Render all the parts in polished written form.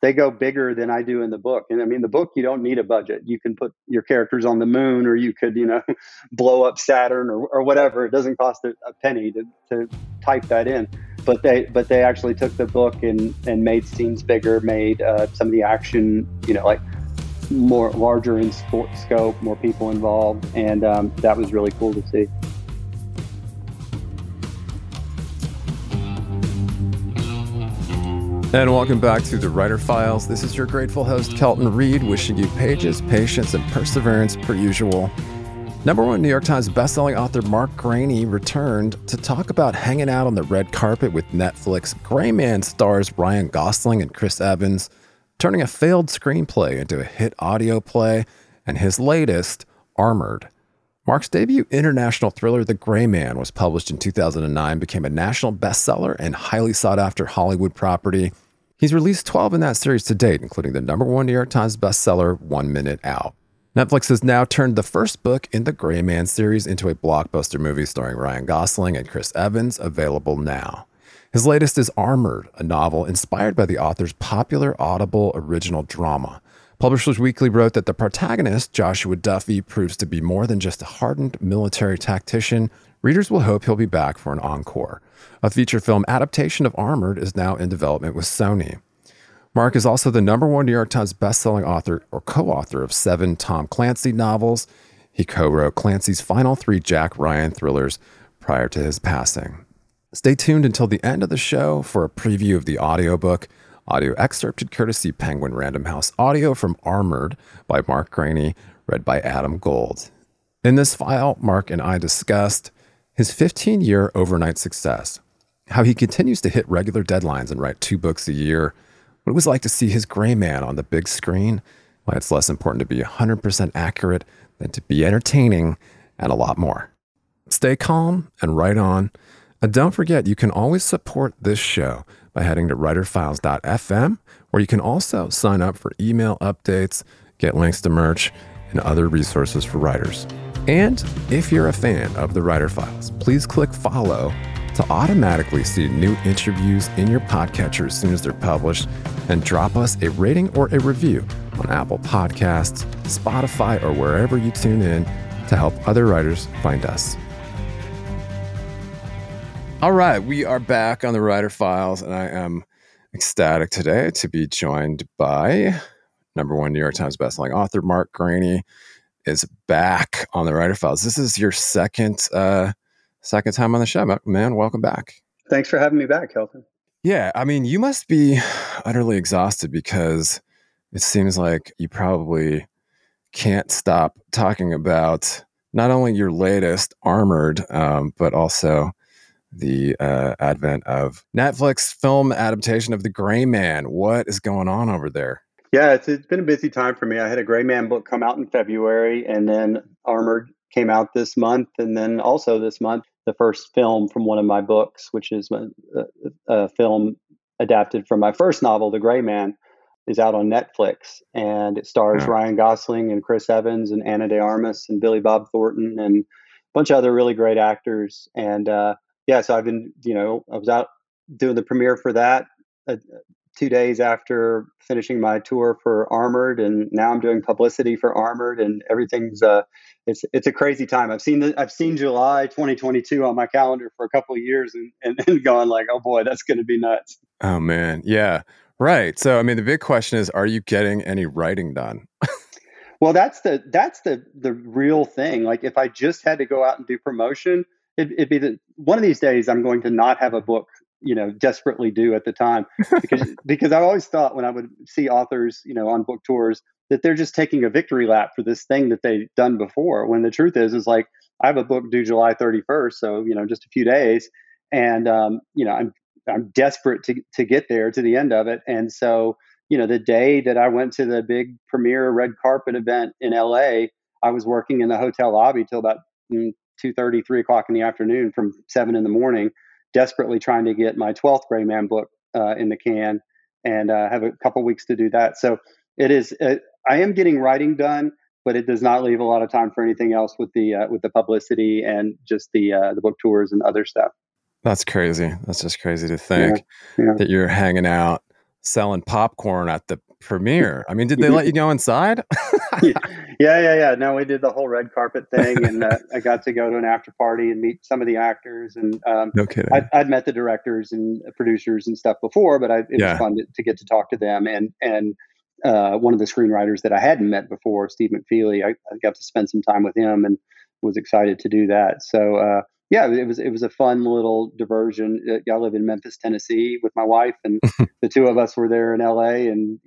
They go bigger than I do in the book. And I mean, the book, you don't need a budget. You can put your characters on the moon, or you could, blow up Saturn or whatever. It doesn't cost a penny to type that in. But they actually took the book and made scenes bigger, made some of the action, more larger in scope, more people involved. And that was really cool to see. And welcome back to The Writer Files. This is your grateful host, Kelton Reed, wishing you pages, patience, and perseverance per usual. #1 New York Times bestselling author Mark Greaney returned to talk about hanging out on the red carpet with Netflix. Gray Man stars Ryan Gosling and Chris Evans, turning a failed screenplay into a hit audio play, and his latest, Armored. Mark's debut international thriller, The Gray Man, was published in 2009, became a national bestseller and highly sought-after Hollywood property. He's released 12 in that series to date, including the #1 New York Times bestseller, One Minute Out. Netflix has now turned the first book in the Gray Man series into a blockbuster movie starring Ryan Gosling and Chris Evans, available now. His latest is Armored, a novel inspired by the author's popular Audible original drama. Publishers Weekly wrote that the protagonist, Joshua Duffy, proves to be more than just a hardened military tactician. Readers will hope he'll be back for an encore. A feature film adaptation of Armored is now in development with Sony. Mark is also the #1 New York Times bestselling author or co-author of 7 Tom Clancy novels. He co-wrote Clancy's final 3 Jack Ryan thrillers prior to his passing. Stay tuned until the end of the show for a preview of the audiobook. Audio excerpted courtesy Penguin Random House Audio from Armored by Mark Greaney, read by Adam Gold. In this file, Mark and I discussed his 15-year overnight success, how he continues to hit regular deadlines and write 2 books a year, what it was like to see his Gray Man on the big screen, why it's less important to be 100% accurate than to be entertaining, and a lot more. Stay calm and write on. And don't forget, you can always support this show by heading to writerfiles.fm, where you can also sign up for email updates, get links to merch, and other resources for writers. And if you're a fan of The Writer Files, please click follow to automatically see new interviews in your podcatcher as soon as they're published, and drop us a rating or a review on Apple Podcasts, Spotify, or wherever you tune in to help other writers find us. All right, we are back on The Writer Files, and I am ecstatic today to be joined by #1 New York Times bestselling author Mark Greaney is back on The Writer Files. This is your second time on the show, man. Welcome back. Thanks for having me back, Kelton. Yeah, I mean, you must be utterly exhausted, because it seems like you probably can't stop talking about not only your latest, Armored, but also the advent of Netflix film adaptation of The Gray Man. What is going on over there? Yeah, it's been a busy time for me. I had a Gray Man book come out in February, and then Armored came out this month. And then also this month, the first film from one of my books, which is a film adapted from my first novel, The Gray Man, is out on Netflix, and it stars Ryan Gosling and Chris Evans and Ana de Armas and Billy Bob Thornton and a bunch of other really great actors. And so I've been, I was out doing the premiere for that 2 days after finishing my tour for Armored, and now I'm doing publicity for Armored, and everything's it's a crazy time. I've seen July 2022 on my calendar for a couple of years, and going like, oh boy, that's going to be nuts. Oh man, yeah. Right. So, I mean, the big question is, are you getting any writing done? Well, that's the real thing. Like, if I just had to go out and do promotion, it'd be the one of these days I'm going to not have a book, desperately due at the time, because I always thought when I would see authors, on book tours, that they're just taking a victory lap for this thing that they've done before. When the truth is like, I have a book due July 31st. So, just a few days, and I'm desperate to get there to the end of it. And so, the day that I went to the big premiere red carpet event in LA, I was working in the hotel lobby till about 2:30, 3 o'clock in the afternoon, from 7 in the morning, desperately trying to get my 12th Gray Man book in the can, and have a couple weeks to do that. So it is, I am getting writing done, but it does not leave a lot of time for anything else with the publicity and just the book tours and other stuff. That's crazy. That's just crazy to think that you're hanging out selling popcorn at the premiere. I mean, did they let you go inside? Yeah. No, we did the whole red carpet thing, and I got to go to an after party and meet some of the actors. And no kidding. I'd met the directors and producers and stuff before, but it was fun to get to talk to them. And one of the screenwriters that I hadn't met before, Steve McFeely, I got to spend some time with him and was excited to do that. So, it was a fun little diversion. I live in Memphis, Tennessee, with my wife, and the two of us were there in LA, and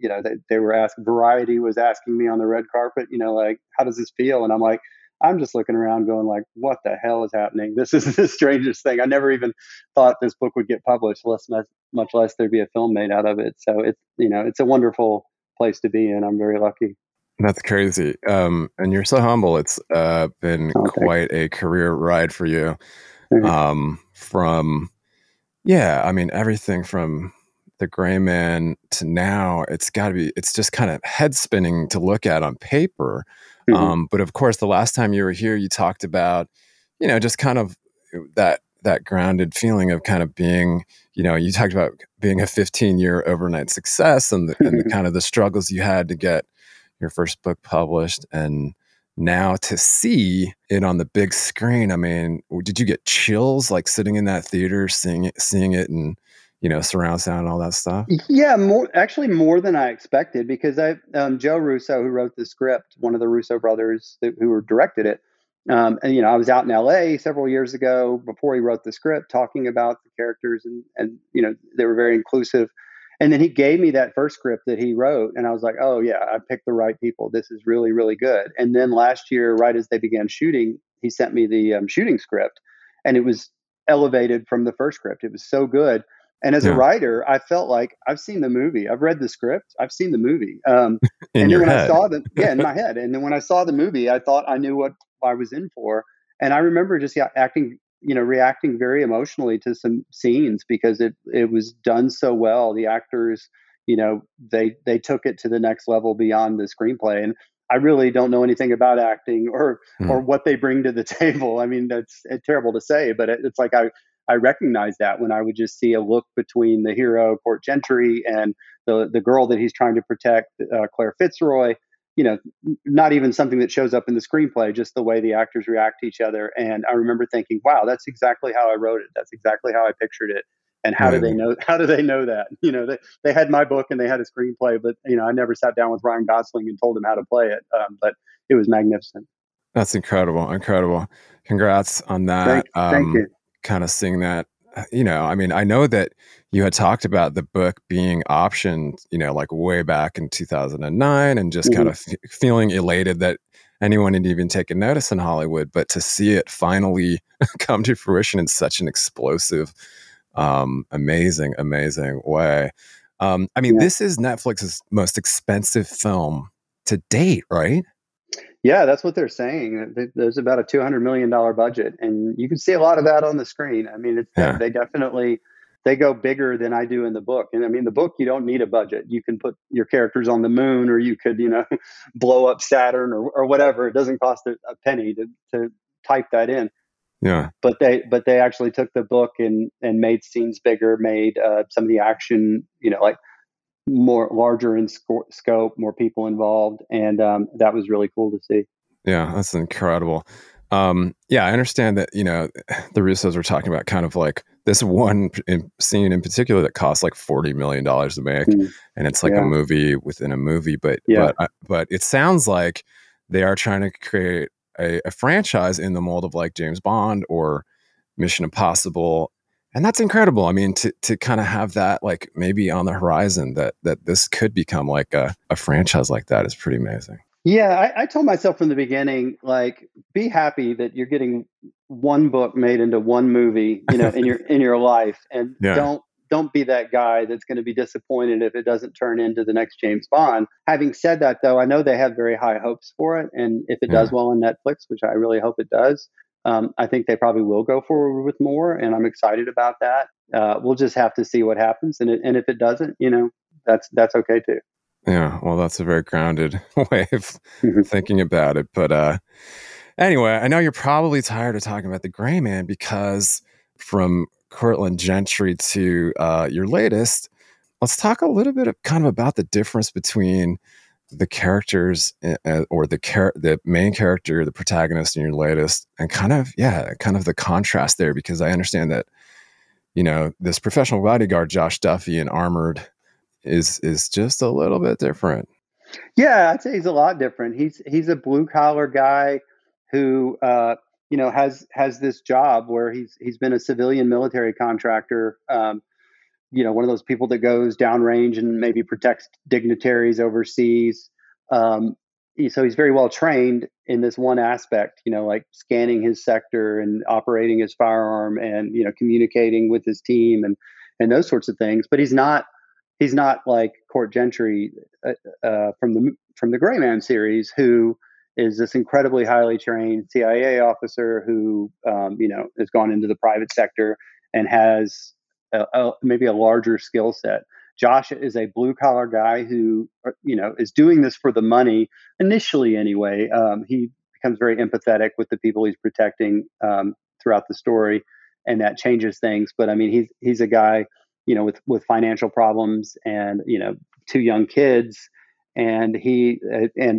they were asking. Variety was asking me on the red carpet, like, how does this feel? And I'm like, I'm just looking around, going like, what the hell is happening? This is the strangest thing. I never even thought this book would get published, much less there'd be a film made out of it. So it's it's a wonderful place to be in. I'm very lucky. That's crazy. And you're so humble. It's been quite a career ride for you. Everything from The Gray Man to now, it's just kind of head spinning to look at on paper. But of course, the last time you were here, you talked about, just kind of that grounded feeling of kind of being, you talked about being a 15-year overnight success, and the kind of the struggles you had to get your first book published, and now to see it on the big screen. I mean, did you get chills like sitting in that theater, seeing it and, surround sound and all that stuff? Yeah, more than I expected, because Joe Russo, who wrote the script, one of the Russo brothers who directed it. And I was out in LA several years ago before he wrote the script, talking about the characters, and they were very inclusive. And then he gave me that first script that he wrote, and I was like, oh yeah, I picked the right people. This is really, really good. And then last year, right as they began shooting, he sent me the shooting script, and it was elevated from the first script. It was so good. And as a writer, I felt like I've seen the movie. I've read the script. I've seen the movie. In my head. And then when I saw the movie, I thought I knew what I was in for. And I remember just reacting very emotionally to some scenes, because it was done so well. The actors, they took it to the next level beyond the screenplay. And I really don't know anything about acting or what they bring to the table. I mean, that's terrible to say, but it's like I recognize that when I would just see a look between the hero, Court Gentry, and the girl that he's trying to protect, Claire Fitzroy. Not even something that shows up in the screenplay, just the way the actors react to each other. And I remember thinking, wow, that's exactly how I wrote it. That's exactly how I pictured it. And how do they know that? They had my book and they had a screenplay, but I never sat down with Ryan Gosling and told him how to play it. But it was magnificent. That's incredible. Congrats on that. Thank you. Kind of seeing that, I know that you had talked about the book being optioned, like way back in 2009, and just kind of feeling elated that anyone had even taken notice in Hollywood. But to see it finally come to fruition in such an explosive, amazing way. This is Netflix's most expensive film to date, right? Yeah, that's what they're saying. There's about a $200 million budget, and you can see a lot of that on the screen. I mean, they definitely they go bigger than I do in the book. And I mean, the book, you don't need a budget. You can put your characters on the moon, or you could, you know, blow up Saturn, or whatever. It doesn't cost a penny to type that in. Yeah. But they actually took the book and made scenes bigger, made some of the action, you know, like more larger in scope, more people involved. And that was really cool to see. Yeah, that's incredible. Yeah, I understand that, you know, the Russos were talking about kind of like this one scene in particular that costs like $40 million to make. Mm. And it's like a movie within a movie. But it sounds like they are trying to create a franchise in the mold of like James Bond or Mission Impossible. And that's incredible. I mean, to kind of have that like maybe on the horizon that this could become like a franchise like that is pretty amazing. Yeah, I told myself from the beginning, like, be happy that you're getting one book made into one movie, you know, in your life, and don't be that guy that's going to be disappointed if it doesn't turn into the next James Bond. Having said that, though, I know they have very high hopes for it, and if it does well on Netflix, which I really hope it does, I think they probably will go forward with more, and I'm excited about that. We'll just have to see what happens, and if it doesn't, you know, that's okay too. Yeah, well, that's a very grounded way of thinking about it. But anyway, I know you're probably tired of talking about The Gray Man, because from Court Gentry to your latest, let's talk a little bit about the difference between the characters the main character, the protagonist in your latest, and kind of the contrast there, because I understand that, you know, this professional bodyguard, Josh Duffy, in Armored, is just a little bit different. Yeah, I'd say he's a lot different. He's a blue collar guy who you know has this job where he's been a civilian military contractor, you know, one of those people that goes downrange and maybe protects dignitaries overseas. So he's very well trained in this one aspect, you know, like scanning his sector and operating his firearm and, you know, communicating with his team and those sorts of things. But he's not like Court Gentry from the Gray Man series, who is this incredibly highly trained CIA officer who, you know, has gone into the private sector and has maybe a larger skill set. Josh is a blue collar guy who, you know, is doing this for the money initially. Anyway, he becomes very empathetic with the people he's protecting throughout the story, and that changes things. But I mean, he's a guy, you know, with financial problems and, you know, two young kids and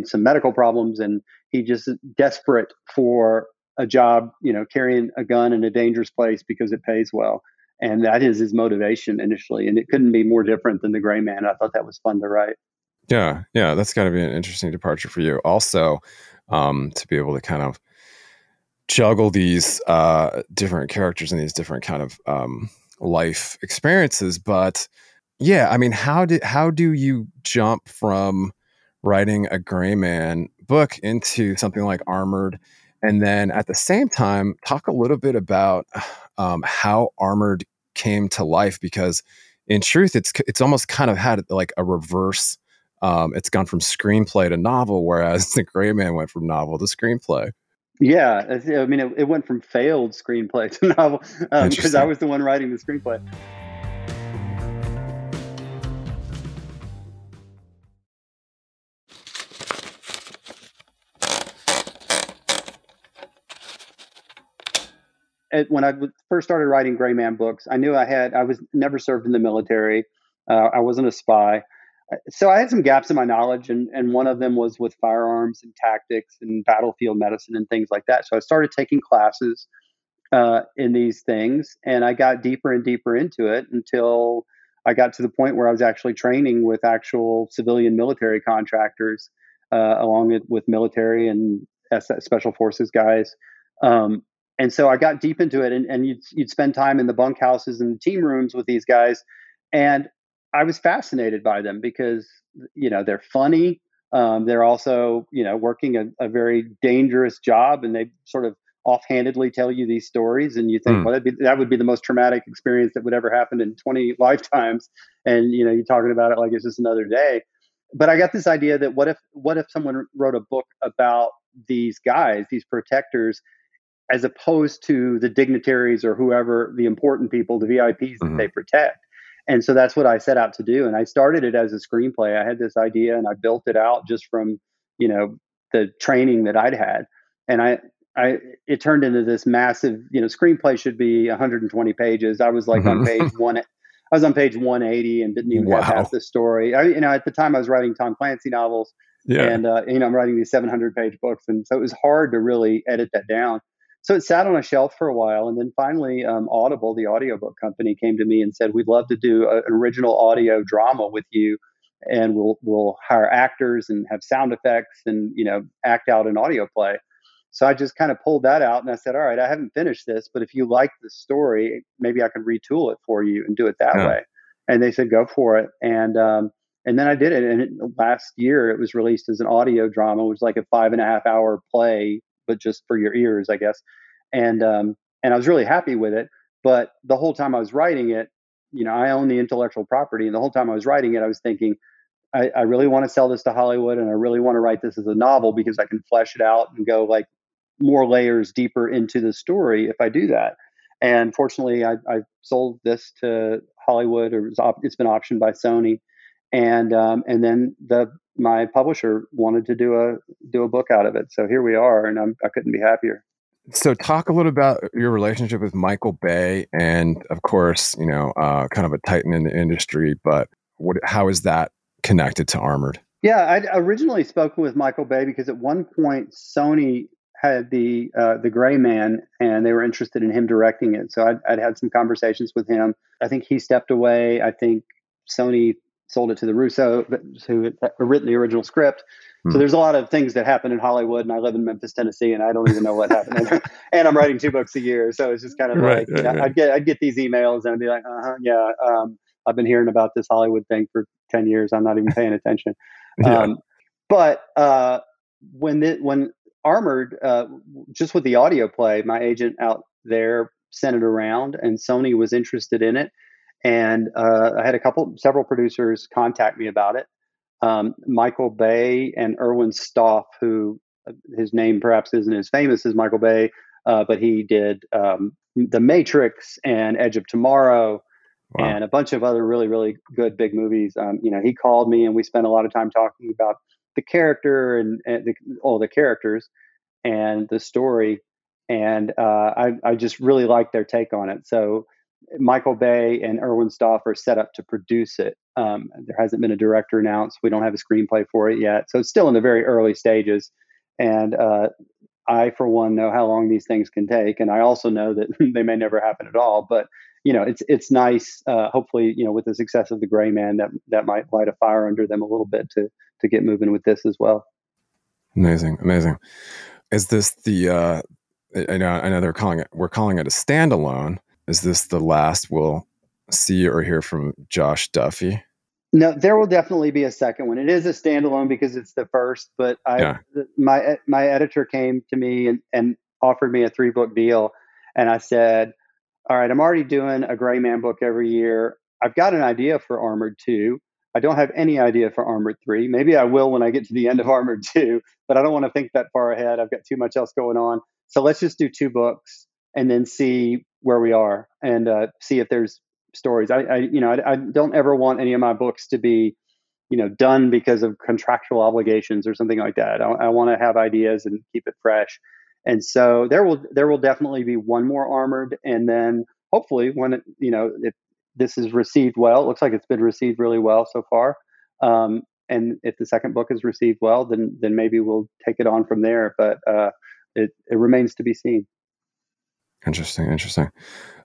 some medical problems. And he just is desperate for a job, you know, carrying a gun in a dangerous place because it pays well. And that is his motivation initially. And it couldn't be more different than The Gray Man. I thought that was fun to write. Yeah. Yeah. That's gotta be an interesting departure for you also, to be able to kind of juggle these, different characters and these different kind of, life experiences. But yeah, I mean, how do you jump from writing a Gray Man book into something like Armored, and then at the same time talk a little bit about how Armored came to life? Because in truth, it's almost kind of had like a reverse. It's gone from screenplay to novel, whereas The Gray Man went from novel to screenplay. Yeah, I mean, it went from failed screenplay to novel, because I was the one writing the screenplay. When I first started writing Gray Man books, I knew I was never served in the military. I wasn't a spy. So I had some gaps in my knowledge, and one of them was with firearms and tactics and battlefield medicine and things like that. So I started taking classes in these things, and I got deeper and deeper into it until I got to the point where I was actually training with actual civilian military contractors, along with military and special forces guys. And so I got deep into it, and you'd spend time in the bunkhouses and the team rooms with these guys, and I was fascinated by them because, you know, they're funny. They're also, you know, working a very dangerous job, and they sort of offhandedly tell you these stories, and you think, well, that would be the most traumatic experience that would ever happen in 20 lifetimes. And, you know, you're talking about it like it's just another day. But I got this idea that what if someone wrote a book about these guys, these protectors, as opposed to the dignitaries or whoever, the important people, the VIPs that they protect. And so that's what I set out to do. And I started it as a screenplay. I had this idea and I built it out just from, you know, the training that I'd had. And it turned into this massive, you know, screenplay should be 120 pages. I was like on page one, I was on page 180 and didn't even have half the story. I, you know, at the time I was writing Tom Clancy novels and, you know, I'm writing these 700 page books. And so it was hard to really edit that down. So it sat on a shelf for a while. And then finally, Audible, the audiobook company, came to me and said, we'd love to do an original audio drama with you. And we'll hire actors and have sound effects and, you know, act out an audio play. So I just kind of pulled that out and I said, all right, I haven't finished this, but if you like the story, maybe I can retool it for you and do it that way. And they said, go for it. And then I did it. And last year it was released as an audio drama, which was like a 5.5 hour play, but just for your ears, I guess. And I was really happy with it, but the whole time I was writing it, you know, I own the intellectual property, and the whole time I was writing it, I was thinking, I really want to sell this to Hollywood, and I really want to write this as a novel because I can flesh it out and go like more layers deeper into the story if I do that. And fortunately, I sold this to Hollywood, or it's been optioned by Sony, and then my publisher wanted to do a book out of it. So here we are, and I couldn't be happier. So talk a little about your relationship with Michael Bay, and of course, you know, kind of a titan in the industry, but how is that connected to Armored? Yeah, I'd originally spoken with Michael Bay because at one point Sony had the Gray Man, and they were interested in him directing it. So I'd had some conversations with him. I think he stepped away. I think Sony sold it to the Russo, who had written the original script. So there's a lot of things that happen in Hollywood, and I live in Memphis, Tennessee, and I don't even know what happened. And I'm writing 2 books a year. So it's just kind of right. I'd get these emails and I'd be like, I've been hearing about this Hollywood thing for 10 years. I'm not even paying attention. But when Armored, just with the audio play, my agent out there sent it around, and Sony was interested in it. And I had several producers contact me about it. Michael Bay and Erwin Stoff, who his name perhaps isn't as famous as Michael Bay, but he did The Matrix and Edge of Tomorrow and a bunch of other really, really good big movies. You know, he called me and we spent a lot of time talking about the character and all the characters and the story. And I just really liked their take on it. So Michael Bay and Erwin Stoff are set up to produce it. There hasn't been a director announced. We don't have a screenplay for it yet. So it's still in the very early stages. And I, for one, know how long these things can take. And I also know that they may never happen at all. But, you know, it's nice. Hopefully, you know, with the success of The Gray Man, that might light a fire under them a little bit to get moving with this as well. Amazing. Amazing. Is this the, I know we're calling it a standalone. Is this the last we'll see or hear from Josh Duffy? No, there will definitely be a second one. It is a standalone because it's the first, but my editor came to me and offered me a 3-book deal. And I said, all right, I'm already doing a Gray Man book every year. I've got an idea for Armored 2. I don't have any idea for Armored 3. Maybe I will when I get to the end of Armored 2, but I don't want to think that far ahead. I've got too much else going on. So let's just do 2 books and then see where we are and see if there's stories. I don't ever want any of my books to be, you know, done because of contractual obligations or something like that. I want to have ideas and keep it fresh. And so there will definitely be one more Armored. And then hopefully when, you know, if this is received well, it looks like it's been received really well so far. And if the second book is received well, then maybe we'll take it on from there. But it remains to be seen. Interesting.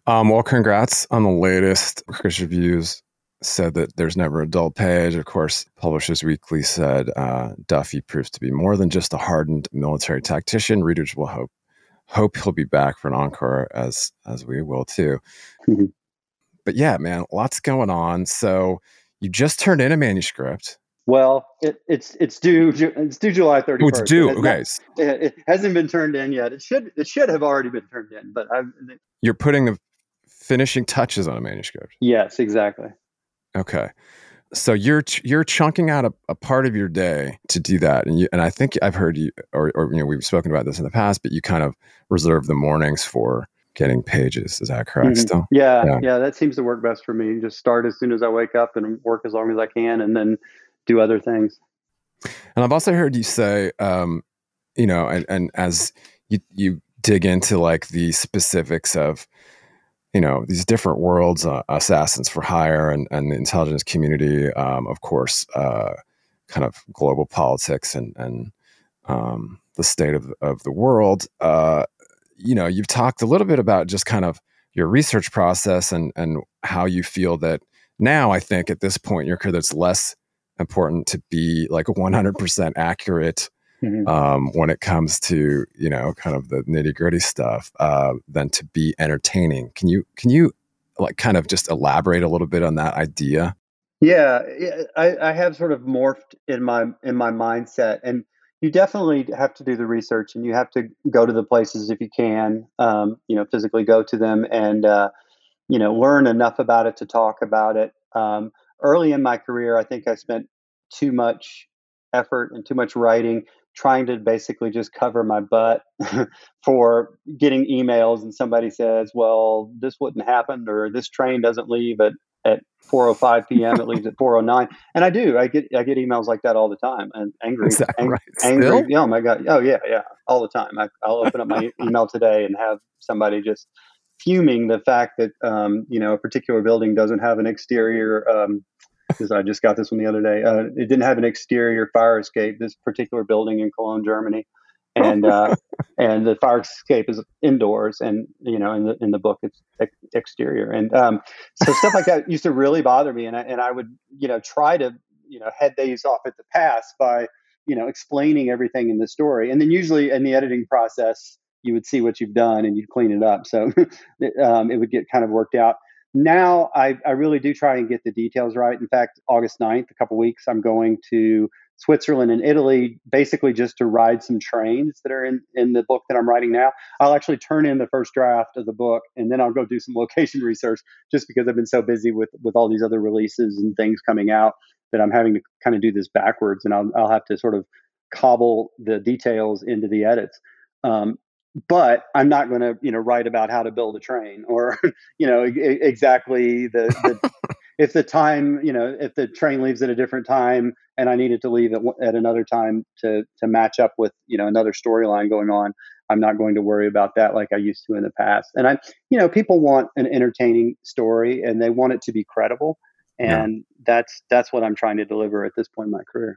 Well, congrats on the latest. Critics' Reviews said that there's never a dull page. Of course, Publishers Weekly said Duffy proves to be more than just a hardened military tactician. Readers will hope he'll be back for an encore, as we will too. Mm-hmm. But yeah, man, lots going on. So you just turned in a manuscript. Well, it's due July 31st. Oh, it's due, okay. It hasn't been turned in yet. It should have already been turned in, but you're putting the finishing touches on a manuscript. Yes, exactly. Okay. So you're chunking out a part of your day to do that, and I think I've heard you, or you know, we've spoken about this in the past, but you kind of reserve the mornings for getting pages. Is that correct? Mm-hmm. Still, yeah, that seems to work best for me. Just start as soon as I wake up and work as long as I can, and then do other things. And I've also heard you say, you know, and as you dig into like the specifics of, you know, these different worlds, assassins for hire and the intelligence community, of course, kind of global politics and the state of the world. You know, you've talked a little bit about just kind of your research process and how you feel that now, I think at this point in your career, that's less important to be like 100% accurate, mm-hmm. When it comes to, you know, kind of the nitty gritty stuff, than to be entertaining. Can you like kind of just elaborate a little bit on that idea? Yeah, I have sort of morphed in my mindset, and you definitely have to do the research and you have to go to the places if you can, you know, physically go to them and, you know, learn enough about it to talk about it. Early in my career, I think I spent too much effort and too much writing trying to basically just cover my butt for getting emails, and somebody says, well, this wouldn't happen, or this train doesn't leave at 4:05 p.m. It leaves at 4:09. And I get emails like that all the time, and angry. Is that right? Angry. Oh my God. Oh yeah. All the time. I'll open up my email today and have somebody just fuming the fact that, you know, a particular building doesn't have an exterior, because I just got this one the other day. It didn't have an exterior fire escape, this particular building in Cologne, Germany. And and the fire escape is indoors, and, you know, in the book, it's exterior. And so stuff like that used to really bother me. And I would, you know, try to, you know, head these off at the pass by, you know, explaining everything in the story. And then usually in the editing process, you would see what you've done and you'd clean it up. So it would get kind of worked out. Now I really do try and get the details right. In fact, August 9th, a couple of weeks, I'm going to Switzerland and Italy, basically just to ride some trains that are in the book that I'm writing now. I'll actually turn in the first draft of the book, and then I'll go do some location research, just because I've been so busy with all these other releases and things coming out that I'm having to kind of do this backwards, and I'll have to sort of cobble the details into the edits. But I'm not going to, you know, write about how to build a train, or, you know, exactly the if the time, you know, if the train leaves at a different time and I needed to leave at another time to match up with, you know, another storyline going on, I'm not going to worry about that like I used to in the past. And I, you know, people want an entertaining story and they want it to be credible, and that's what I'm trying to deliver at this point in my career.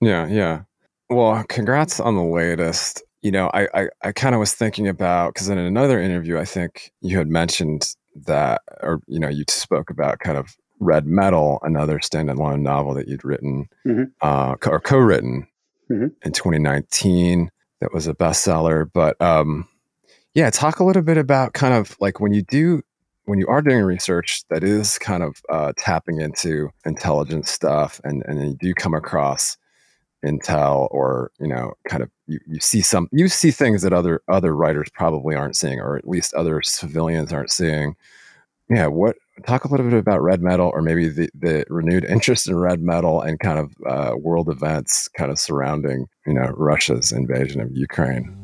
Yeah, yeah. Well, congrats on the latest. You know, I kind of was thinking about, because in another interview, I think you had mentioned that, or, you know, you spoke about kind of Red Metal, another standalone novel that you'd written, mm-hmm. Or co-written, mm-hmm. in 2019, that was a bestseller. But yeah, talk a little bit about kind of like when you are doing research that is kind of tapping into intelligence stuff, and you do come across intel, or, you know, kind of you see things that other writers probably aren't seeing, or at least other civilians aren't seeing. Yeah, talk a little bit about Red Metal, or maybe the renewed interest in Red Metal and kind of world events kind of surrounding, you know, Russia's invasion of Ukraine.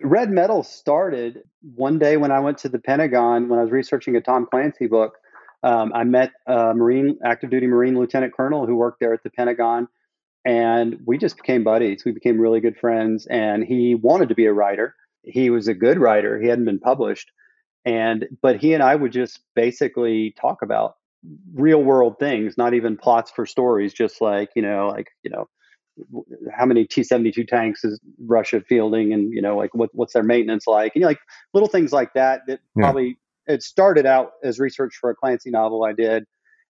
Red Metal started one day when I went to the Pentagon, when I was researching a Tom Clancy book. I met a active duty Marine Lieutenant Colonel who worked there at the Pentagon, and we just became buddies. We became really good friends, and he wanted to be a writer. He was a good writer. He hadn't been published. But he and I would just basically talk about real world things, not even plots for stories, just like, how many T-72 tanks is Russia fielding, and, you know, like what's their maintenance like, and, you know, like little things like that probably, it started out as research for a Clancy novel I did.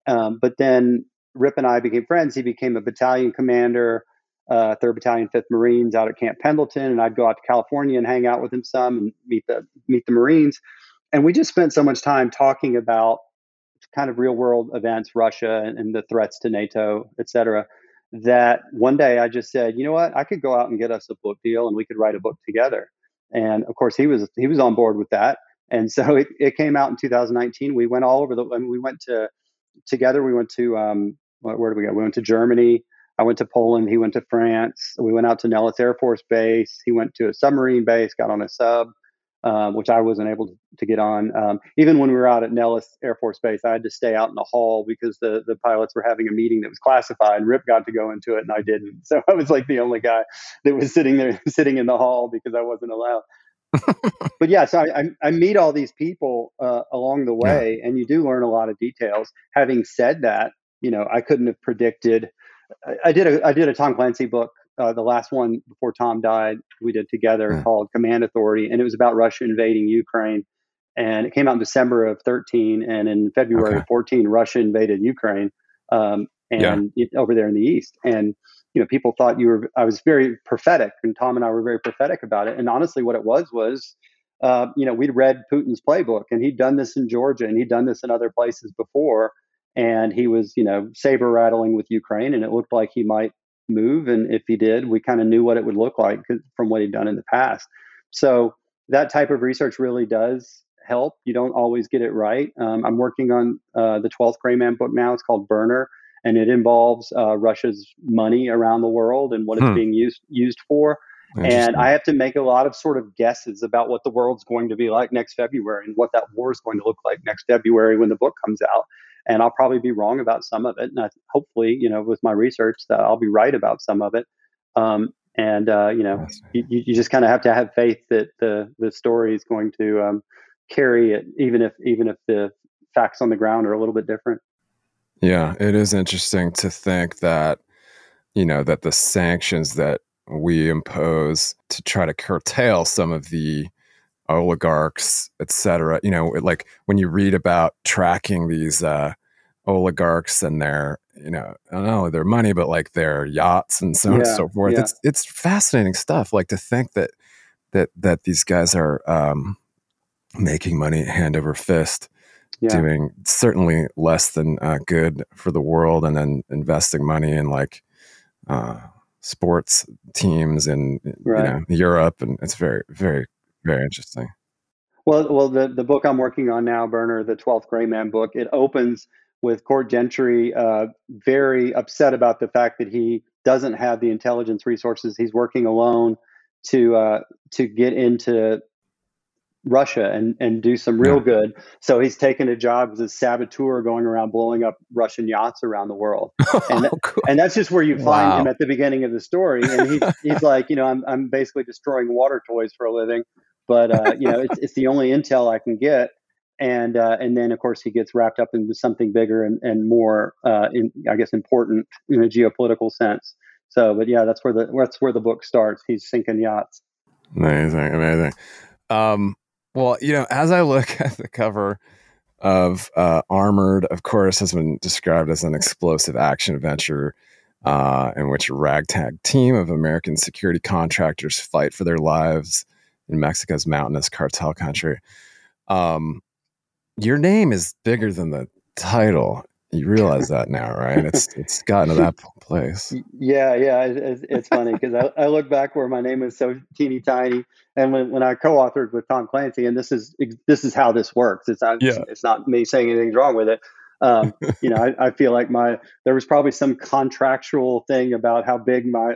But then Rip and I became friends. He became a battalion commander, 3rd Battalion, 5th Marines out at Camp Pendleton. And I'd go out to California and hang out with him some and meet the Marines. And we just spent so much time talking about kind of real world events, Russia and the threats to NATO, et cetera. that one day I just said, you know what, I could go out and get us a book deal and we could write a book together. And of course he was on board with that. And so it came out in 2019. We went all over where did we go? We went to Germany. I went to Poland. He went to France. We went out to Nellis Air Force Base. He went to a submarine base, got on a sub, which I wasn't able to get on. Even when we were out at Nellis Air Force Base, I had to stay out in the hall because the pilots were having a meeting that was classified, and Rip got to go into it and I didn't. So I was like the only guy that was sitting in the hall because I wasn't allowed. But yeah, so I meet all these people along the way, yeah. And you do learn a lot of details. Having said that, you know, I couldn't have predicted. I did a Tom Clancy book, the last one before Tom died. We did together, yeah, called Command Authority, and it was about Russia invading Ukraine. And it came out in December of 2013, and in February of 2014, Russia invaded Ukraine, over there in the east. And you know, people thought I was very prophetic, and Tom and I were very prophetic about it. And honestly, what it was, you know, we'd read Putin's playbook, and he'd done this in Georgia and he'd done this in other places before. And he was, you know, saber rattling with Ukraine, and it looked like he might move. And if he did, we kind of knew what it would look like from what he'd done in the past. So that type of research really does help. You don't always get it right. I'm working on the 12th Gray Man book now. It's called Burner. And it involves Russia's money around the world and what it's being used for. And I have to make a lot of sort of guesses about what the world's going to be like next February and what that war is going to look like next February when the book comes out. And I'll probably be wrong about some of it. And hopefully, you know, with my research that I'll be right about some of it. You know, you just kind of have to have faith that the story is going to carry it, even if the facts on the ground are a little bit different. Yeah, it is interesting to think that, you know, that the sanctions that we impose to try to curtail some of the oligarchs, et cetera, you know, like when you read about tracking these oligarchs and their, you know, I don't know, their money, but like their yachts and so on and so forth. Yeah. It's fascinating stuff. Like to think that these guys are making money hand over fist. Yeah. Doing certainly less than good for the world, and then investing money in like sports teams in Europe, and it's very, very, very interesting. Well, the book I'm working on now, Burner, the 12th Gray Man book, it opens with Court Gentry very upset about the fact that he doesn't have the intelligence resources. He's working alone to get into Russia and do some real good. So he's taken a job as a saboteur, going around blowing up Russian yachts around the world. And that's just where you find him at the beginning of the story. And he's like, you know, I'm basically destroying water toys for a living, but you know, it's the only intel I can get. And then of course he gets wrapped up into something bigger and more, I guess, important in a geopolitical sense. So, but yeah, that's where the book starts. He's sinking yachts. Amazing. Well, you know, as I look at the cover of Armored, of course, has been described as an explosive action adventure in which a ragtag team of American security contractors fight for their lives in Mexico's mountainous cartel country. Your name is bigger than the title. You realize that now, right? It's gotten to that place. Yeah. It's funny because I look back where my name is so teeny tiny, and when I co-authored with Tom Clancy, and this is how this works. It's not me saying anything's wrong with it. You know, I feel like there was probably some contractual thing about how big my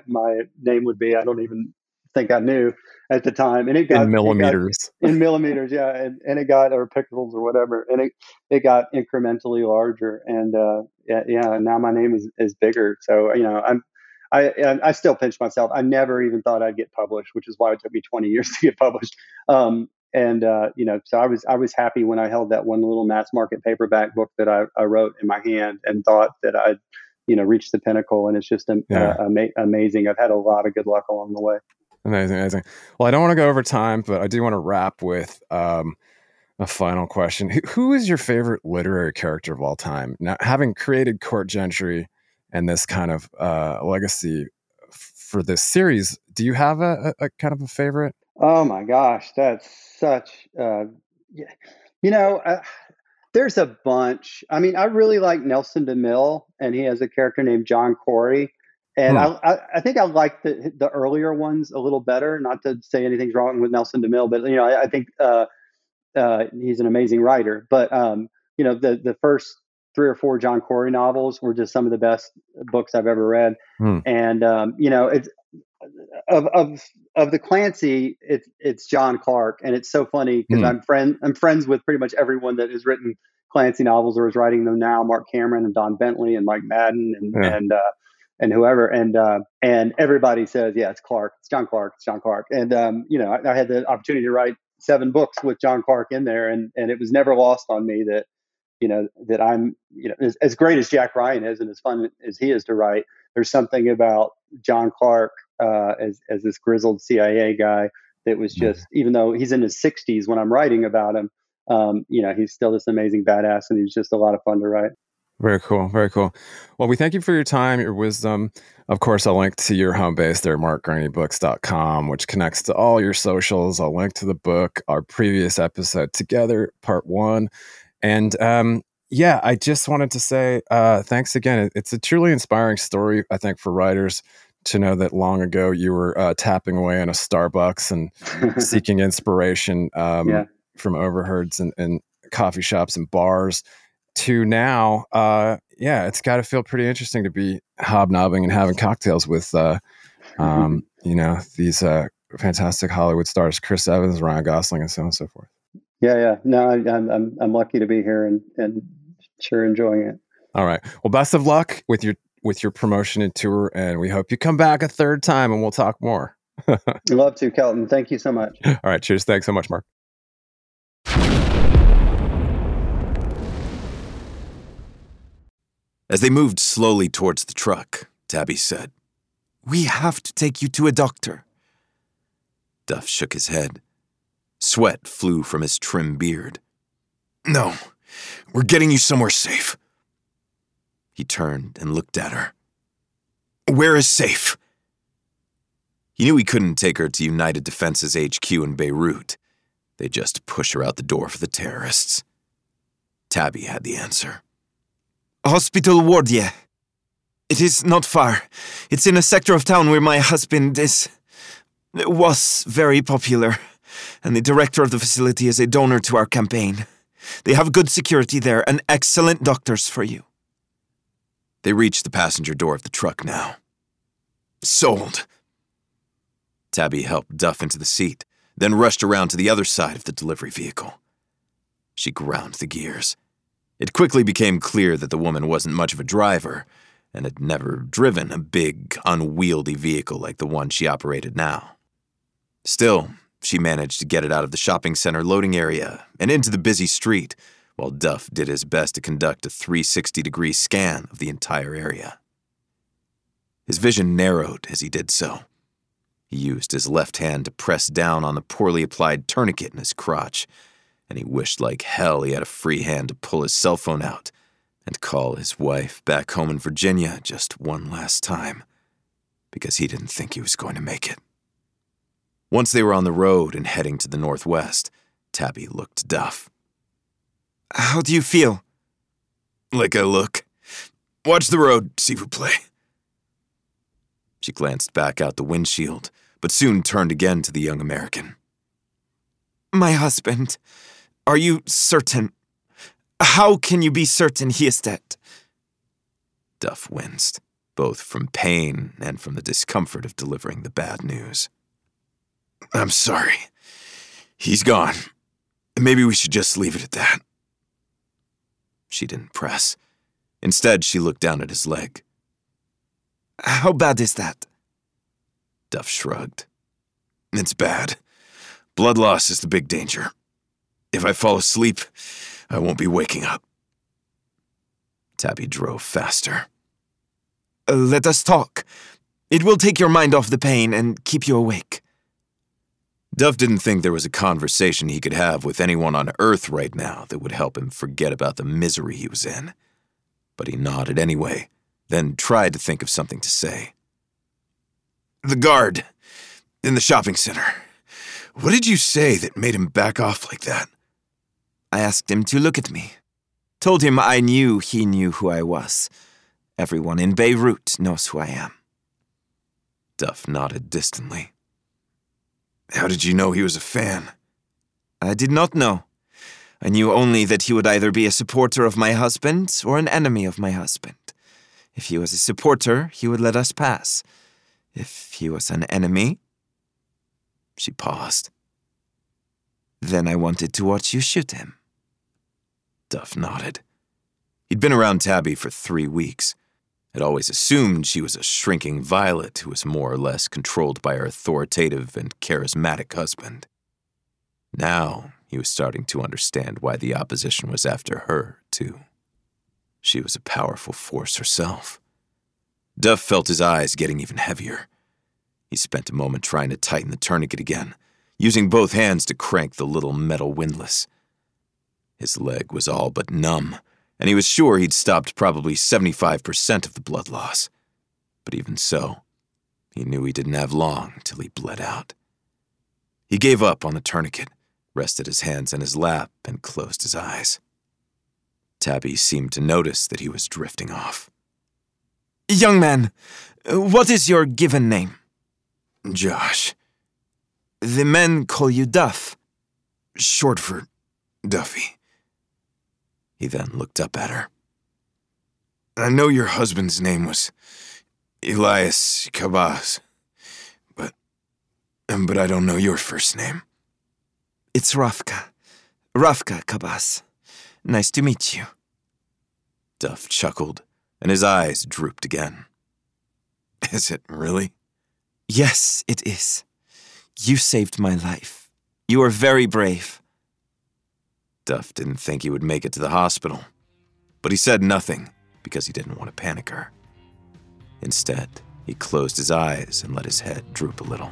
name would be. I don't even think I knew at the time, and it got in millimeters, yeah, and it got, or pixels or whatever, and it got incrementally larger, and now my name is bigger. So you know, I still pinch myself. I never even thought I'd get published, which is why it took me 20 years to get published. You know, so I was happy when I held that one little mass market paperback book that I wrote in my hand and thought that I'd, you know, reached the pinnacle, and it's just amazing. I've had a lot of good luck along the way. Amazing. Well, I don't want to go over time, but I do want to wrap with a final question. Who is your favorite literary character of all time? Now, having created Court Gentry and this kind of legacy for this series, do you have a kind of a favorite? Oh my gosh, that's such. You know, there's a bunch. I mean, I really like Nelson DeMille, and he has a character named John Corey. And I think I like the earlier ones a little better. Not to say anything's wrong with Nelson DeMille, but I think he's an amazing writer. But the first 3 or 4 John Corey novels were just some of the best books I've ever read. And it's of the Clancy, it's John Clark, and it's so funny because I'm friends with pretty much everyone that has written Clancy novels or is writing them now. Mark Cameron and Don Bentley and Mike Madden and whoever. And everybody says, yeah, it's Clark. It's John Clark. It's John Clark. And, I had the opportunity to write 7 books with John Clark in there. And it was never lost on me that, that I'm, as great as Jack Ryan is and as fun as he is to write, there's something about John Clark as this grizzled CIA guy that was just, even though he's in his 60s when I'm writing about him, he's still this amazing badass, and he's just a lot of fun to write. Very cool. Very cool. Well, we thank you for your time, your wisdom. Of course, I'll link to your home base there, markgreaneybooks.com, which connects to all your socials. I'll link to the book, our previous episode together, part 1. And I just wanted to say thanks again. It's a truly inspiring story, I think, for writers to know that long ago you were tapping away in a Starbucks and seeking inspiration from overheards and coffee shops and bars. To now, it's got to feel pretty interesting to be hobnobbing and having cocktails with, these fantastic Hollywood stars, Chris Evans, Ryan Gosling, and so on and so forth. Yeah. No, I'm lucky to be here and sure enjoying it. All right. Well, best of luck with your promotion and tour, and we hope you come back a third time and we'll talk more. I'd love to, Kelton. Thank you so much. All right. Cheers. Thanks so much, Mark. As they moved slowly towards the truck, Tabby said, "We have to take you to a doctor." Duff shook his head. Sweat flew from his trim beard. "No, we're getting you somewhere safe." He turned and looked at her. "Where is safe?" He knew he couldn't take her to United Defense's HQ in Beirut. They'd just push her out the door for the terrorists. Tabby had the answer. "Hospital ward, yeah. It is not far. It's in a sector of town where my husband was very popular, and the director of the facility is a donor to our campaign. They have good security there and excellent doctors for you." They reached the passenger door of the truck now. "Sold." Tabby helped Duff into the seat, then rushed around to the other side of the delivery vehicle. She ground the gears. It quickly became clear that the woman wasn't much of a driver and had never driven a big, unwieldy vehicle like the one she operated now. Still, she managed to get it out of the shopping center loading area and into the busy street, while Duff did his best to conduct a 360-degree scan of the entire area. His vision narrowed as he did so. He used his left hand to press down on the poorly applied tourniquet in his crotch, and he wished like hell he had a free hand to pull his cell phone out and call his wife back home in Virginia just one last time, because he didn't think he was going to make it. Once they were on the road and heading to the northwest, Tabby looked to Duff. "How do you feel?" "Like I look. Watch the road, s'il vous plaît." She glanced back out the windshield, but soon turned again to the young American. "My husband. Are you certain? How can you be certain he is dead?" Duff winced, both from pain and from the discomfort of delivering the bad news. "I'm sorry. He's gone. Maybe we should just leave it at that." She didn't press. Instead, she looked down at his leg. "How bad is that?" Duff shrugged. "It's bad. Blood loss is the big danger. If I fall asleep, I won't be waking up." Tabby drove faster. "Let us talk. It will take your mind off the pain and keep you awake." Duff didn't think there was a conversation he could have with anyone on Earth right now that would help him forget about the misery he was in. But he nodded anyway, then tried to think of something to say. "The guard in the shopping center. What did you say that made him back off like that?" "I asked him to look at me. Told him I knew he knew who I was. Everyone in Beirut knows who I am." Duff nodded distantly. How did you know he was a fan? I did not know. I knew only that he would either be a supporter of my husband or an enemy of my husband. If he was a supporter, he would let us pass. If he was an enemy... She paused. Then I wanted to watch you shoot him. Duff nodded. He'd been around Tabby for 3 weeks. I'd always assumed she was a shrinking violet who was more or less controlled by her authoritative and charismatic husband. Now he was starting to understand why the opposition was after her, too. She was a powerful force herself. Duff felt his eyes getting even heavier. He spent a moment trying to tighten the tourniquet again, using both hands to crank the little metal windlass. His leg was all but numb, and he was sure he'd stopped probably 75% of the blood loss. But even so, he knew he didn't have long till he bled out. He gave up on the tourniquet, rested his hands in his lap, and closed his eyes. Tabby seemed to notice that he was drifting off. Young man, what is your given name? Josh. The men call you Duff. Short for Duffy. He then looked up at her. I know your husband's name was Elias Cabaz, but I don't know your first name. It's Rafka. Rafka Cabaz. Nice to meet you. Duff chuckled, and his eyes drooped again. Is it really? Yes, it is. You saved my life. You are very brave. Duff didn't think he would make it to the hospital, but he said nothing because he didn't want to panic her. Instead, he closed his eyes and let his head droop a little.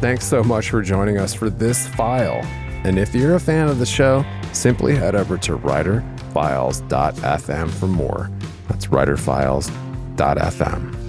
Thanks so much for joining us for this file. And if you're a fan of the show, simply head over to writerfiles.fm for more. That's writerfiles.fm.